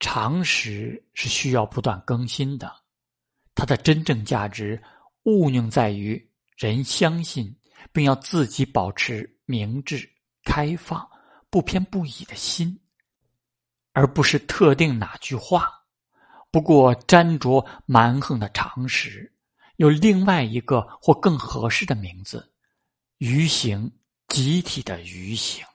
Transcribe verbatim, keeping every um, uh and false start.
常识是需要不断更新的，它的真正价值毋宁在于人相信，并要自己保持明智、开放、不偏不倚的心，而不是特定哪句话。不过沾着蛮横的常识有另外一个或更合适的名字，愚行，集体的愚行。